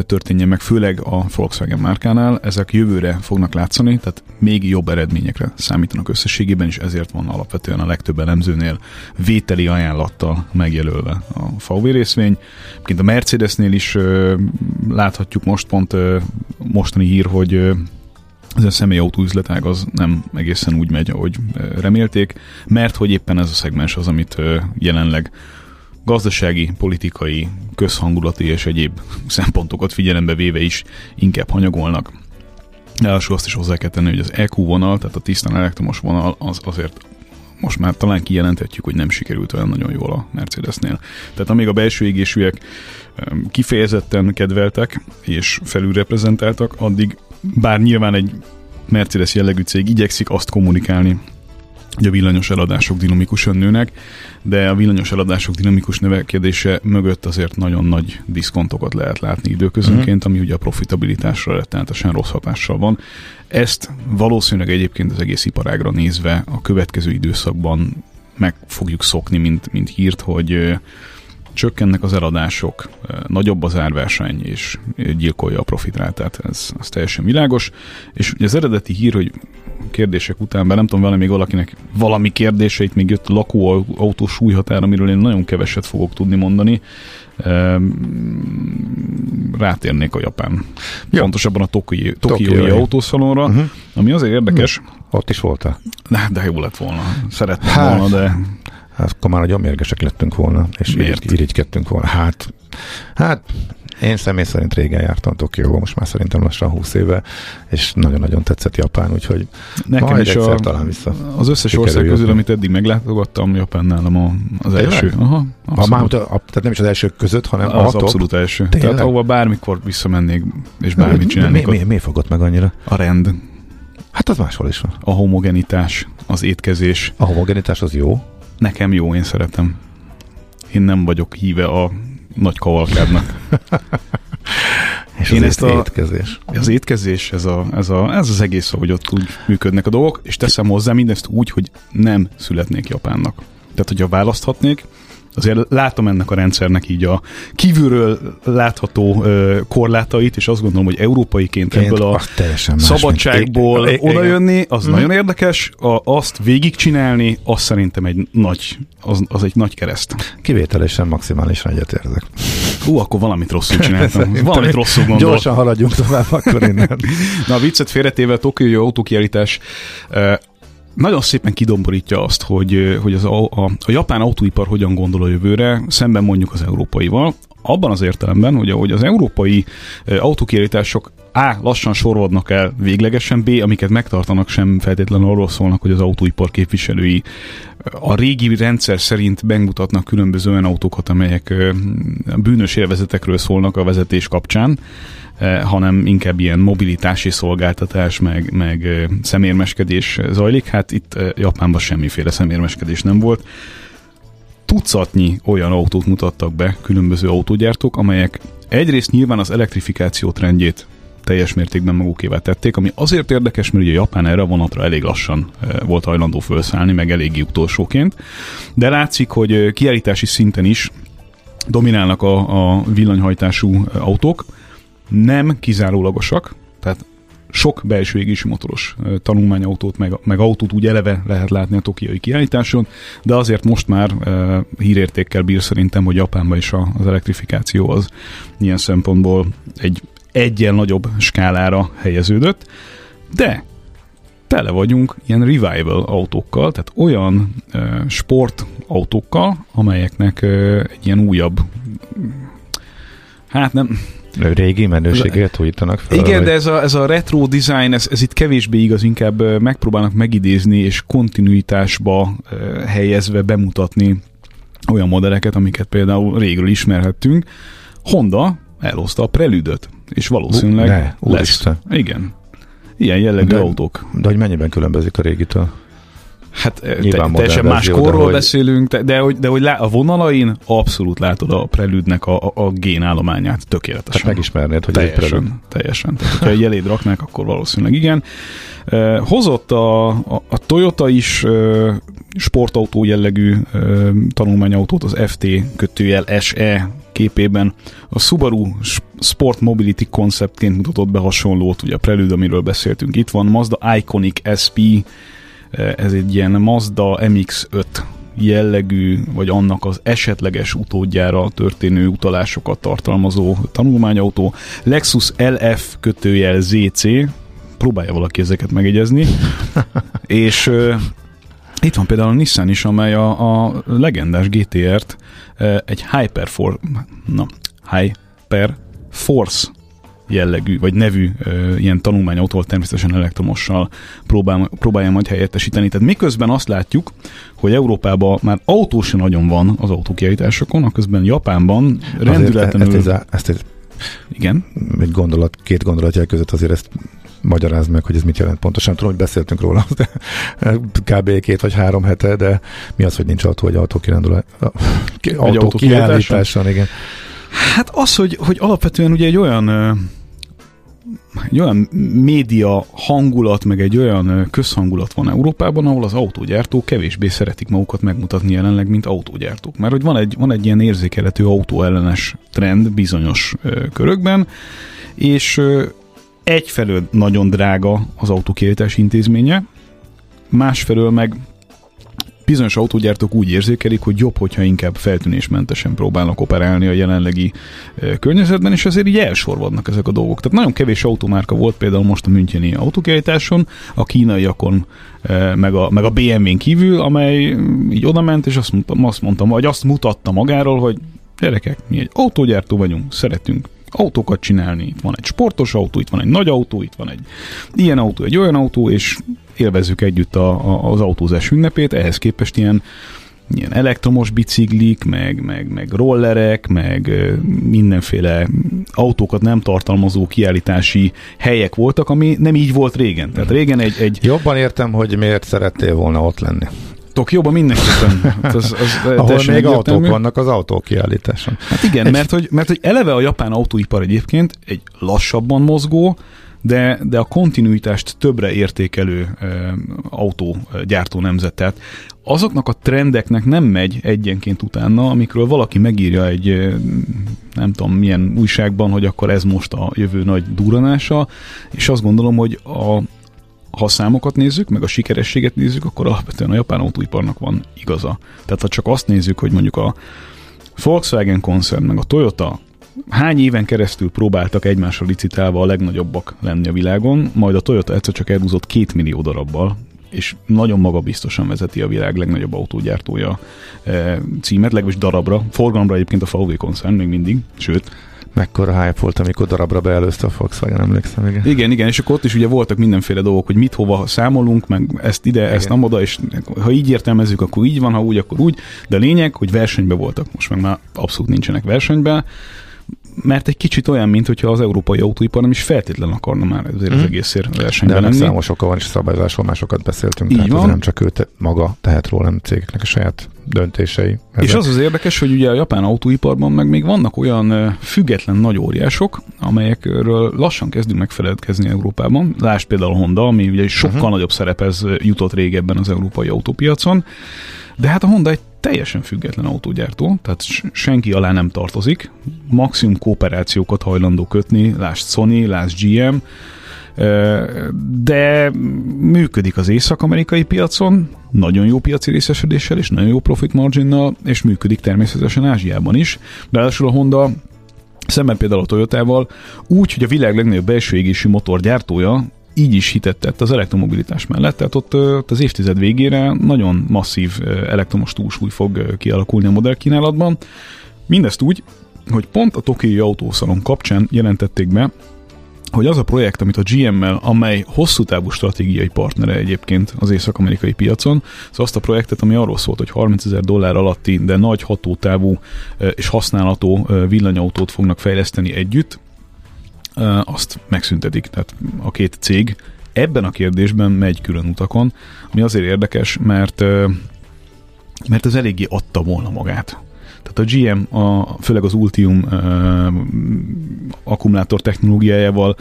történjen meg, főleg a Volkswagen márkánál, ezek jövőre fognak látszani, tehát még jobb eredményekre számítanak összességében, és ezért van alapvetően a legtöbb elemzőnél vételi ajánlattal megjelölve a vé vé részvény. Egyébként a Mercedesnél is láthatjuk most pont mostani hír, hogy ez a személyautó üzletág az nem egészen úgy megy, ahogy remélték, mert hogy éppen ez a szegmens az, amit jelenleg gazdasági, politikai, közhangulati és egyéb szempontokat figyelembe véve is inkább hanyagolnak. Első azt is hozzá kell tenni, hogy az é kú vonal, tehát a tisztán elektromos vonal, az azért most már talán kijelenthetjük, hogy nem sikerült olyan nagyon jól a Mercedesnél. Tehát amíg a belső égésűek kifejezetten kedveltek és felülreprezentáltak, addig bár nyilván egy Mercedes jellegű cég igyekszik azt kommunikálni, hogy a villanyos eladások dinamikusan nőnek, de a villanyos eladások dinamikus növekedése mögött azért nagyon nagy diszkontokat lehet látni időközönként, uh-huh. ami ugye a profitabilitásra rettenetesen rossz hatással van. Ezt valószínűleg egyébként az egész iparágra nézve a következő időszakban meg fogjuk szokni, mint, mint hírt, hogy csökkennek az eladások, nagyobb az árverseny, és gyilkolja a profitrátát. Ez az teljesen világos. És az eredeti hír, hogy kérdések után, bár nem tudom, vele még valakinek valami kérdéseit, még jött lakóautó súlyhatár, amiről én nagyon keveset fogok tudni mondani. Rátérnék a japán. Ja. Pontosabban a tokiói Tokió. autószalonra, uh-huh. ami azért érdekes. Ott is voltál. De jó lett volna. Szerettem hát. volna, de... Hát akkor már nagyon mérgesek lettünk volna, és irigykedtünk volna. Hát, hát Én személy szerint régen jártam Tokióba, most már szerintem lassan húsz éve, és nagyon-nagyon tetszett Japán, úgyhogy nekem majd is egyszer a, talán vissza. Az összes ország közül, jön. amit eddig meglátogattam, Japán nálam az Tényleg? első. Aha, a, már, a, tehát nem is az elsők között, hanem az a top. Abszolút első. Tényleg? Tehát ahova bármikor visszamennék, és bármit csinálnék. Mi, mi, mi fogott meg annyira? A rend. Hát az máshol is van. A homogenitás, az étkezés. A homogenitás az jó? Nekem jó, én szeretem. Én nem vagyok híve a nagy kavalkádnak. És én az ezt a, étkezés. Az étkezés, ez, a, ez, a, ez az egész, ahogy ott úgy működnek a dolgok, és teszem hozzá mindezt úgy, hogy nem születnék Japánnak. Tehát, hogyha választhatnék, azért látom ennek a rendszernek így a kívülről látható ö, korlátait, és azt gondolom, hogy európaiként Ként, ebből a szabadságból odajönni, az mm. nagyon érdekes, a, azt végigcsinálni, az szerintem egy nagy, az, az egy nagy kereszt. Kivételesen maximálisan egyetérzek. Ú, akkor valamit rosszul csináltam. valamit rosszul gondoltam. Gyorsan haladjunk tovább, akkor innen. Na, a viccet félretéve, tokiói autókiállítás e, nagyon szépen kidomborítja azt, hogy, hogy az a, a, a japán autóipar hogyan gondol a jövőre, szemben mondjuk az európaival. Abban az értelemben, hogy ahogy az európai autókiállítások A. lassan sorolódnak el véglegesen, B. amiket megtartanak, sem feltétlenül arról szólnak, hogy az autóipar képviselői a régi rendszer szerint megmutatnak különböző olyan autókat, amelyek bűnös élvezetekről szólnak a vezetés kapcsán, hanem inkább ilyen mobilitási szolgáltatás, meg, meg szemérmeskedés zajlik. Hát itt Japánban semmiféle szemérmeskedés nem volt. Tucatnyi olyan autót mutattak be különböző autógyártók, amelyek egyrészt nyilván az elektrifikáció trendjét teljes mértékben magukévá tették, ami azért érdekes, mert ugye Japán erre a vonatra elég lassan volt hajlandó felszállni, meg eléggé utolsóként, de látszik, hogy kiállítási szinten is dominálnak a, a villanyhajtású autók, nem kizárólagosak, tehát sok belső égési motoros tanulmányautót, meg, meg autót úgy eleve lehet látni a tokiói kiállításon, de azért most már e, hírértékkel bír szerintem, hogy Japánban is a, az elektrifikáció az ilyen szempontból egy egyen nagyobb skálára helyeződött, de tele vagyunk ilyen revival autókkal, tehát olyan e, sportautókkal, amelyeknek e, egy ilyen újabb, hát nem... Régi menőségét újítanak fel. Igen, vagy... de ez a, ez a retro design, ez, ez itt kevésbé igaz, inkább megpróbálnak megidézni és kontinuitásba helyezve bemutatni olyan modelleket, amiket például régről ismerhettünk. Honda elhozta a Prelude-öt, és valószínűleg ne, lesz. Úristen. Igen. Ilyen jellegű de, autók. De hogy mennyiben különbözik a régitől? Hát te, teljesen más korról hogy... beszélünk, de, de, de hogy lá, a vonalain abszolút látod a Prelude-nek a, a, a génállományát tökéletesen. Hát megismernéd, hogy teljesen, egy Prelude. Teljesen. Tehát, hogyha egy jeléd raknák, akkor valószínűleg igen. Uh, hozott a, a, a Toyota is uh, sportautó jellegű uh, tanulmányautót, az ef té kötőjel es e képében. A Subaru Sport Mobility konceptként mutatott be hasonlót, ugye a Prelude, amiről beszéltünk. Itt van Mazda Iconic es pé, ez egy ilyen Mazda em iksz öt jellegű, vagy annak az esetleges utódjára történő utalásokat tartalmazó tanulmányautó. Lexus el ef kötőjel zé cé, próbálja valaki ezeket megjegyezni, és uh, itt van például a Nissan is, amely a, a legendás gé té er-t uh, egy Hyperfor, na, Hyperforce jellegű, vagy nevű ö, ilyen tanulmányautól természetesen elektromossal próbál, próbálja majd helyettesíteni. Tehát miközben azt látjuk, hogy Európában már autó sem nagyon van az autókiállításokon, aközben Japánban rendületlenül... Ezt, ezt, ezt egy, igen? Egy gondolat, két gondolatjai között azért ezt magyarázd meg, hogy ez mit jelent pontosan. Tudom, hogy beszéltünk róla kb. két vagy három hete, de mi az, hogy nincs autó, vagy autókirándulás? Autókiállításon, igen. Hát az, hogy, hogy alapvetően ugye egy olyan, egy olyan média hangulat, meg egy olyan közhangulat van Európában, ahol az autógyártók kevésbé szeretik magukat megmutatni jelenleg, mint autógyártók. Mert hogy van egy, van egy ilyen érzékelhető autóellenes trend bizonyos körökben, és egyfelől nagyon drága az autókiállítás intézménye, másfelől meg bizonyos autógyártók úgy érzékelik, hogy jobb, hogyha inkább feltűnésmentesen próbálnak operálni a jelenlegi környezetben, és ezért így elsorvadnak ezek a dolgok. Tehát nagyon kevés automárka volt például most a müncheni autókiállításon, a kínaiakon, meg a, meg a bé em vén kívül, amely így odament, és azt mondtam, azt mondtam, vagy azt mutatta magáról, hogy gyerekek, mi egy autógyártó vagyunk, szeretünk autókat csinálni. Itt van egy sportos autó, itt van egy nagy autó, itt van egy ilyen autó, egy olyan autó, és élvezzük együtt a, a, az autózás ünnepét. Ehhez képest ilyen, ilyen elektromos biciklik, meg, meg, meg rollerek, meg mindenféle autókat nem tartalmazó kiállítási helyek voltak, ami nem így volt régen. Tehát régen egy... egy... Jobban értem, hogy miért szerettél volna ott lenni. Tokióban mindenképpen. Az, az, az ahol még autók vannak az autókiállításon. Hát igen, mert hogy, mert hogy eleve a japán autóipar egyébként egy lassabban mozgó, de, de a kontinuitást többre értékelő e, autógyártó nemzet. Tehát azoknak a trendeknek nem megy egyenként utána, amikről valaki megírja egy nem tudom milyen újságban, hogy akkor ez most a jövő nagy durranása, és azt gondolom, hogy a ha számokat nézzük, meg a sikerességet nézzük, akkor alapvetően a japán autóiparnak van igaza. Tehát ha csak azt nézzük, hogy mondjuk a Volkswagen koncern, meg a Toyota hány éven keresztül próbáltak egymásra licitálva a legnagyobbak lenni a világon, majd a Toyota egyszer csak elhúzott két millió darabbal, és nagyon magabiztosan vezeti a világ legnagyobb autógyártója e, címet, legalábbis darabra, forgalomra egyébként a vé vé koncern még mindig, sőt, mekkora hype volt, amikor darabra beelőzte a Volkswagen, emlékszem, igen. Igen, igen, és akkor ott is ugye voltak mindenféle dolgok, hogy mit hova számolunk, meg ezt ide, igen. ezt nem oda, és ha így értelmezzük, akkor így van, ha úgy, akkor úgy, de a lényeg, hogy versenyben voltak, most meg már abszolút nincsenek versenyben, mert egy kicsit olyan, mint hogyha az európai autóipar nem is feltétlen akarna már azért az egészért versenyben lenni. De ennek számos oka van, és szabályozásról már sokat beszéltünk, így tehát van. Ez nem csak ő te, maga tehet róla, nem cégeknek a saját döntései. Ezek. És az az érdekes, hogy ugye a japán autóiparban meg még vannak olyan független nagy óriások, amelyekről lassan kezdünk megfeledkezni Európában. Lásd például a Honda, ami ugye sokkal uh-huh. nagyobb szerephez jutott régebben az európai autópiacon, de hát a Honda egy teljesen független autógyártó, tehát senki alá nem tartozik, maximum kooperációkat hajlandó kötni, lásd Sony, lásd gé em, de működik az észak-amerikai piacon, nagyon jó piaci részesedéssel és nagyon jó profit marginnal, és működik természetesen Ázsiában is, de ráadásul a Honda szemben például a Toyotával úgy, hogy a világ legnagyobb belső égésű motorgyártója így is hitet tett az elektromobilitás mellett, tehát ott, ott az évtized végére nagyon masszív elektromos túlsúly fog kialakulni a modellkínálatban. Mindezt úgy, hogy pont a tokiói autószalon kapcsán jelentették be, hogy az a projekt, amit a gé emmel, amely hosszú távú stratégiai partnere egyébként az észak-amerikai piacon, az azt a projektet, ami arról szólt, hogy harmincezer dollár alatti, de nagy hatótávú és használható villanyautót fognak fejleszteni együtt, azt megszüntetik. Tehát a két cég ebben a kérdésben megy külön utakon, ami azért érdekes, mert, mert ez eléggé adta volna magát. Tehát a gé em, a, főleg az Ultium uh, akkumulátor technológiájával,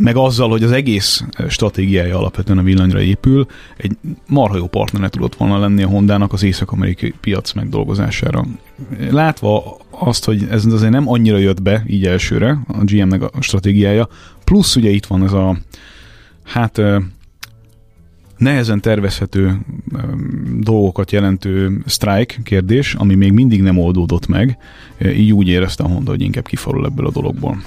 meg azzal, hogy az egész stratégiája alapvetően a villanyra épül, egy marha jó partner tudott volna lenni a Hondának az észak-amerikai piac megdolgozására. Látva azt, hogy ez azért nem annyira jött be így elsőre, a gé emnek a stratégiája, plusz ugye itt van ez a hát nehezen tervezhető dolgokat jelentő sztrájk kérdés, ami még mindig nem oldódott meg, így úgy érezte a Honda, hogy inkább kifarul ebből a dologból.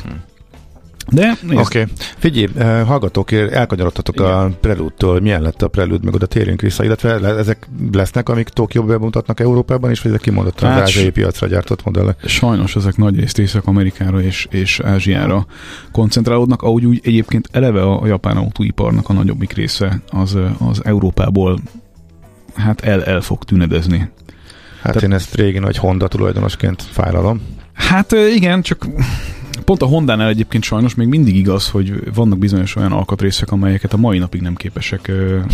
De oké. Okay. Figyelj, hallgatók, elkanyarodtatok a Prelude-től. Milyen lett a Prelude, meg oda térjünk vissza, illetve le, ezek lesznek, amik Tokióban bemutatnak Európában is, vagy ezek kimondottan hát, az ázsiai piacra gyártott modellek? Sajnos ezek nagy részt Észak-Amerikára és, és Ázsiára koncentrálódnak, ahogy úgy egyébként eleve a japán autóiparnak a nagyobbik része az, az Európából hát el, el fog tünedezni. Hát Te- én ezt régi nagy Honda tulajdonosként fájlalom. Hát igen, csak... Pont a Hondánál egyébként sajnos még mindig igaz, hogy vannak bizonyos olyan alkatrészek, amelyeket a mai napig nem képesek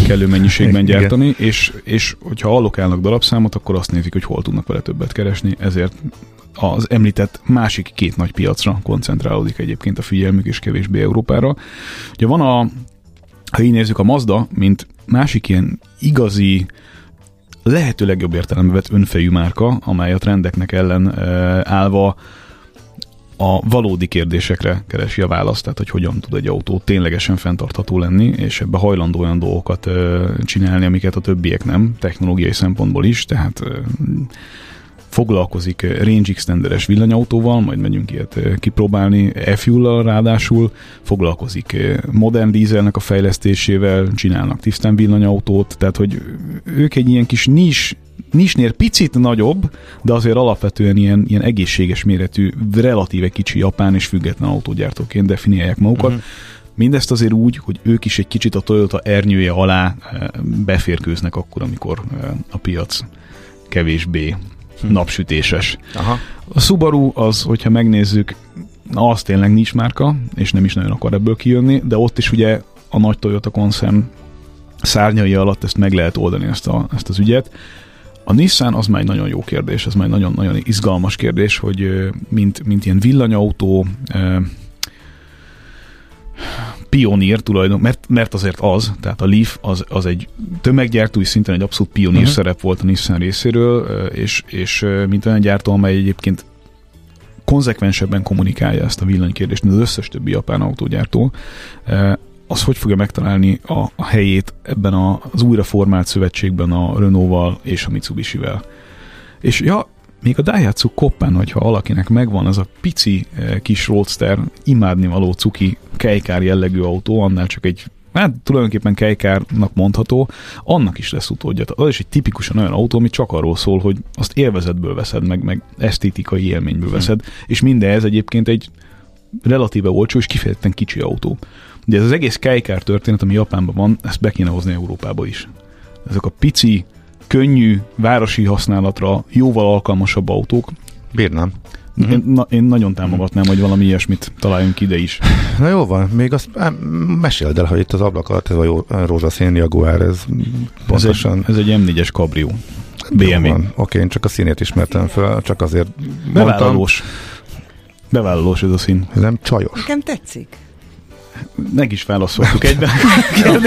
kellő mennyiségben gyártani, és, és hogyha allokálnak darabszámot, akkor azt nézik, hogy hol tudnak vele többet keresni, ezért az említett másik két nagy piacra koncentrálódik egyébként a figyelmük, és kevésbé Európára. Ugye van a, ha így nézzük, a Mazda, mint másik ilyen igazi, lehető legjobb értelembe vett önfejű márka, amely a trendeknek ellen állva a valódi kérdésekre keresi a választ, tehát hogy hogyan tud egy autó ténylegesen fenntartható lenni, és ebbe hajlandó olyan dolgokat csinálni, amiket a többiek nem, technológiai szempontból is, tehát foglalkozik range extenderes villanyautóval, majd megyünk ilyet kipróbálni, e-fuellal ráadásul, foglalkozik modern dízelnek a fejlesztésével, csinálnak tisztán villanyautót, tehát hogy ők egy ilyen kis nis Nisnél picit nagyobb, de azért alapvetően ilyen, ilyen egészséges méretű, relatíve kicsi japán és független autógyártóként definiálják magukat. Uh-huh. Mindezt azért úgy, hogy ők is egy kicsit a Toyota ernyője alá beférkőznek akkor, amikor a piac kevésbé hmm. napsütéses. Aha. A Subaru az, hogyha megnézzük, az tényleg nincs márka, és nem is nagyon akar ebből kijönni, de ott is ugye a nagy Toyota koncern szárnyai alatt ezt meg lehet oldani, ezt, a, ezt az ügyet. A Nissan az már egy nagyon jó kérdés, ez már nagyon-nagyon izgalmas kérdés, hogy mint, mint ilyen villanyautó pionír tulajdon, mert, mert azért az, tehát a Leaf az, az egy tömeggyártói szinten egy abszolút pionír uh-huh. szerep volt a Nissan részéről, és, és mint olyan gyártó, amely egyébként konzekvensebben kommunikálja ezt a villanykérdést, mint az összes többi japán autógyártó, az hogy fogja megtalálni a, a helyét ebben a, az újraformált szövetségben a Renault-val és a Mitsubishivel. És ja, még a Daihatsu Copen, hogyha valakinek megvan ez a pici kis roadster, imádnivaló cuki, kejkár jellegű autó, annál csak egy, hát tulajdonképpen kejkárnak mondható, annak is lesz utódja. Az is egy tipikusan olyan autó, ami csak arról szól, hogy azt élvezetből veszed meg, meg esztétikai élményből veszed, hmm. és mindez egyébként egy relatíve olcsó és kifejezetten kicsi autó. Ugye ez az egész kejkár történet, ami Japánban van, ezt be kéne hozni Európába is. Ezek a pici, könnyű, városi használatra jóval alkalmasabb autók. Bírnám. Mm-hmm. Én, na, én nagyon támogatnám, hogy valami ilyesmit találjunk ide is. Na jó van, még azt meséld el, hogy itt az ablak alatt ez a jó, rózsaszín Jaguar, ez pontosan... Ez egy, ez egy em négyes kabrió. bé em vé. Oké, okay, én csak a színét ismertem fel, csak azért bevállalós. Mondtam. Bevállalós ez a szín. Nem csajos. Nekem tetszik. Meg is válaszoltuk egyben.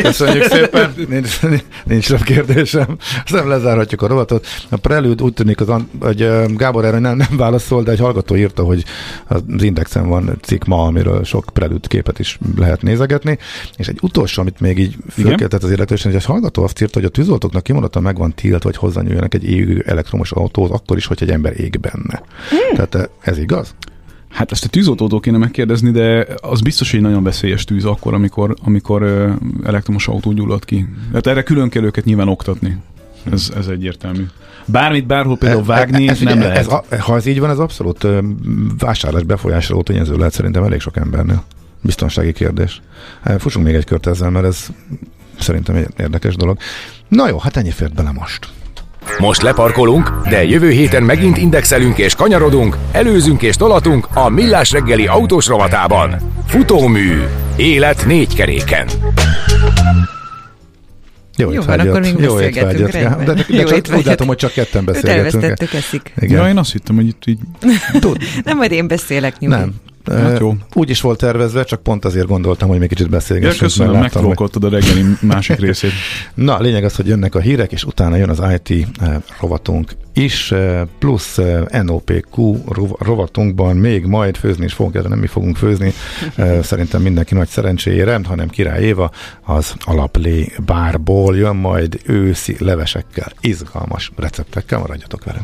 Köszönjük szépen, nincs, nincs több kérdésem. Aztán lezárhatjuk a rovatot. A Prelude úgy tűnik, az, hogy Gábor erre nem, nem válaszol, de egy hallgató írta, hogy az Indexen van cikk ma, amiről sok Prelude képet is lehet nézegetni. És egy utolsó, amit még így fölkeltett az érdeklődésen, hogy egy hallgató azt írta, hogy a tűzoltóknak kimondottan meg van tiltva, hogy hozzányúljanak egy égő elektromos autóhoz, akkor is, hogy egy ember ég benne. Mm. Tehát ez igaz? Hát ezt a tűzoltótól kéne megkérdezni, de az biztos, hogy nagyon veszélyes tűz akkor, amikor, amikor elektromos autó gyullad ki. Hát erre külön kell őket nyilván oktatni. Ez, ez egyértelmű. Bármit, bárhol például vágni e, e, nem e, lehet. Ez a, ha ez így van, ez abszolút vásárlás befolyásoló tényező lehet szerintem elég sok embernél. Biztonsági kérdés. Fussunk még egy kört ezzel, mert ez szerintem egy érdekes dolog. Na jó, hát ennyi fért bele most. Most leparkolunk, de jövő héten megint indexelünk és kanyarodunk, előzünk és tolatunk a Millás reggeli autós rovatában. Futómű. Élet négy keréken. Jó, jó étvágyat. Akkor még jó étvágyat. Ja, de, de jó csak étvágyat. Úgy látom, hogy csak ketten beszélgetünk. Elvesztettük eszik. Ja, én azt hittem, hogy itt így... Nem, majd én beszélek nyújt. Nem. Hát jó. Úgy is volt tervezve, csak pont azért gondoltam, hogy még kicsit beszélgessünk. Ja, köszönöm, megtrókoltad hogy... a reggeli másik részét. Na, a lényeg az, hogy jönnek a hírek, és utána jön az i té rovatunk is, plusz en o pé kú rovatunkban még majd főzni is fogunk, de nem mi fogunk főzni. Szerintem mindenki nagy szerencséjére, hanem Király Éva az Alaplé bárból jön majd őszi levesekkel, izgalmas receptekkel. Maradjatok velem.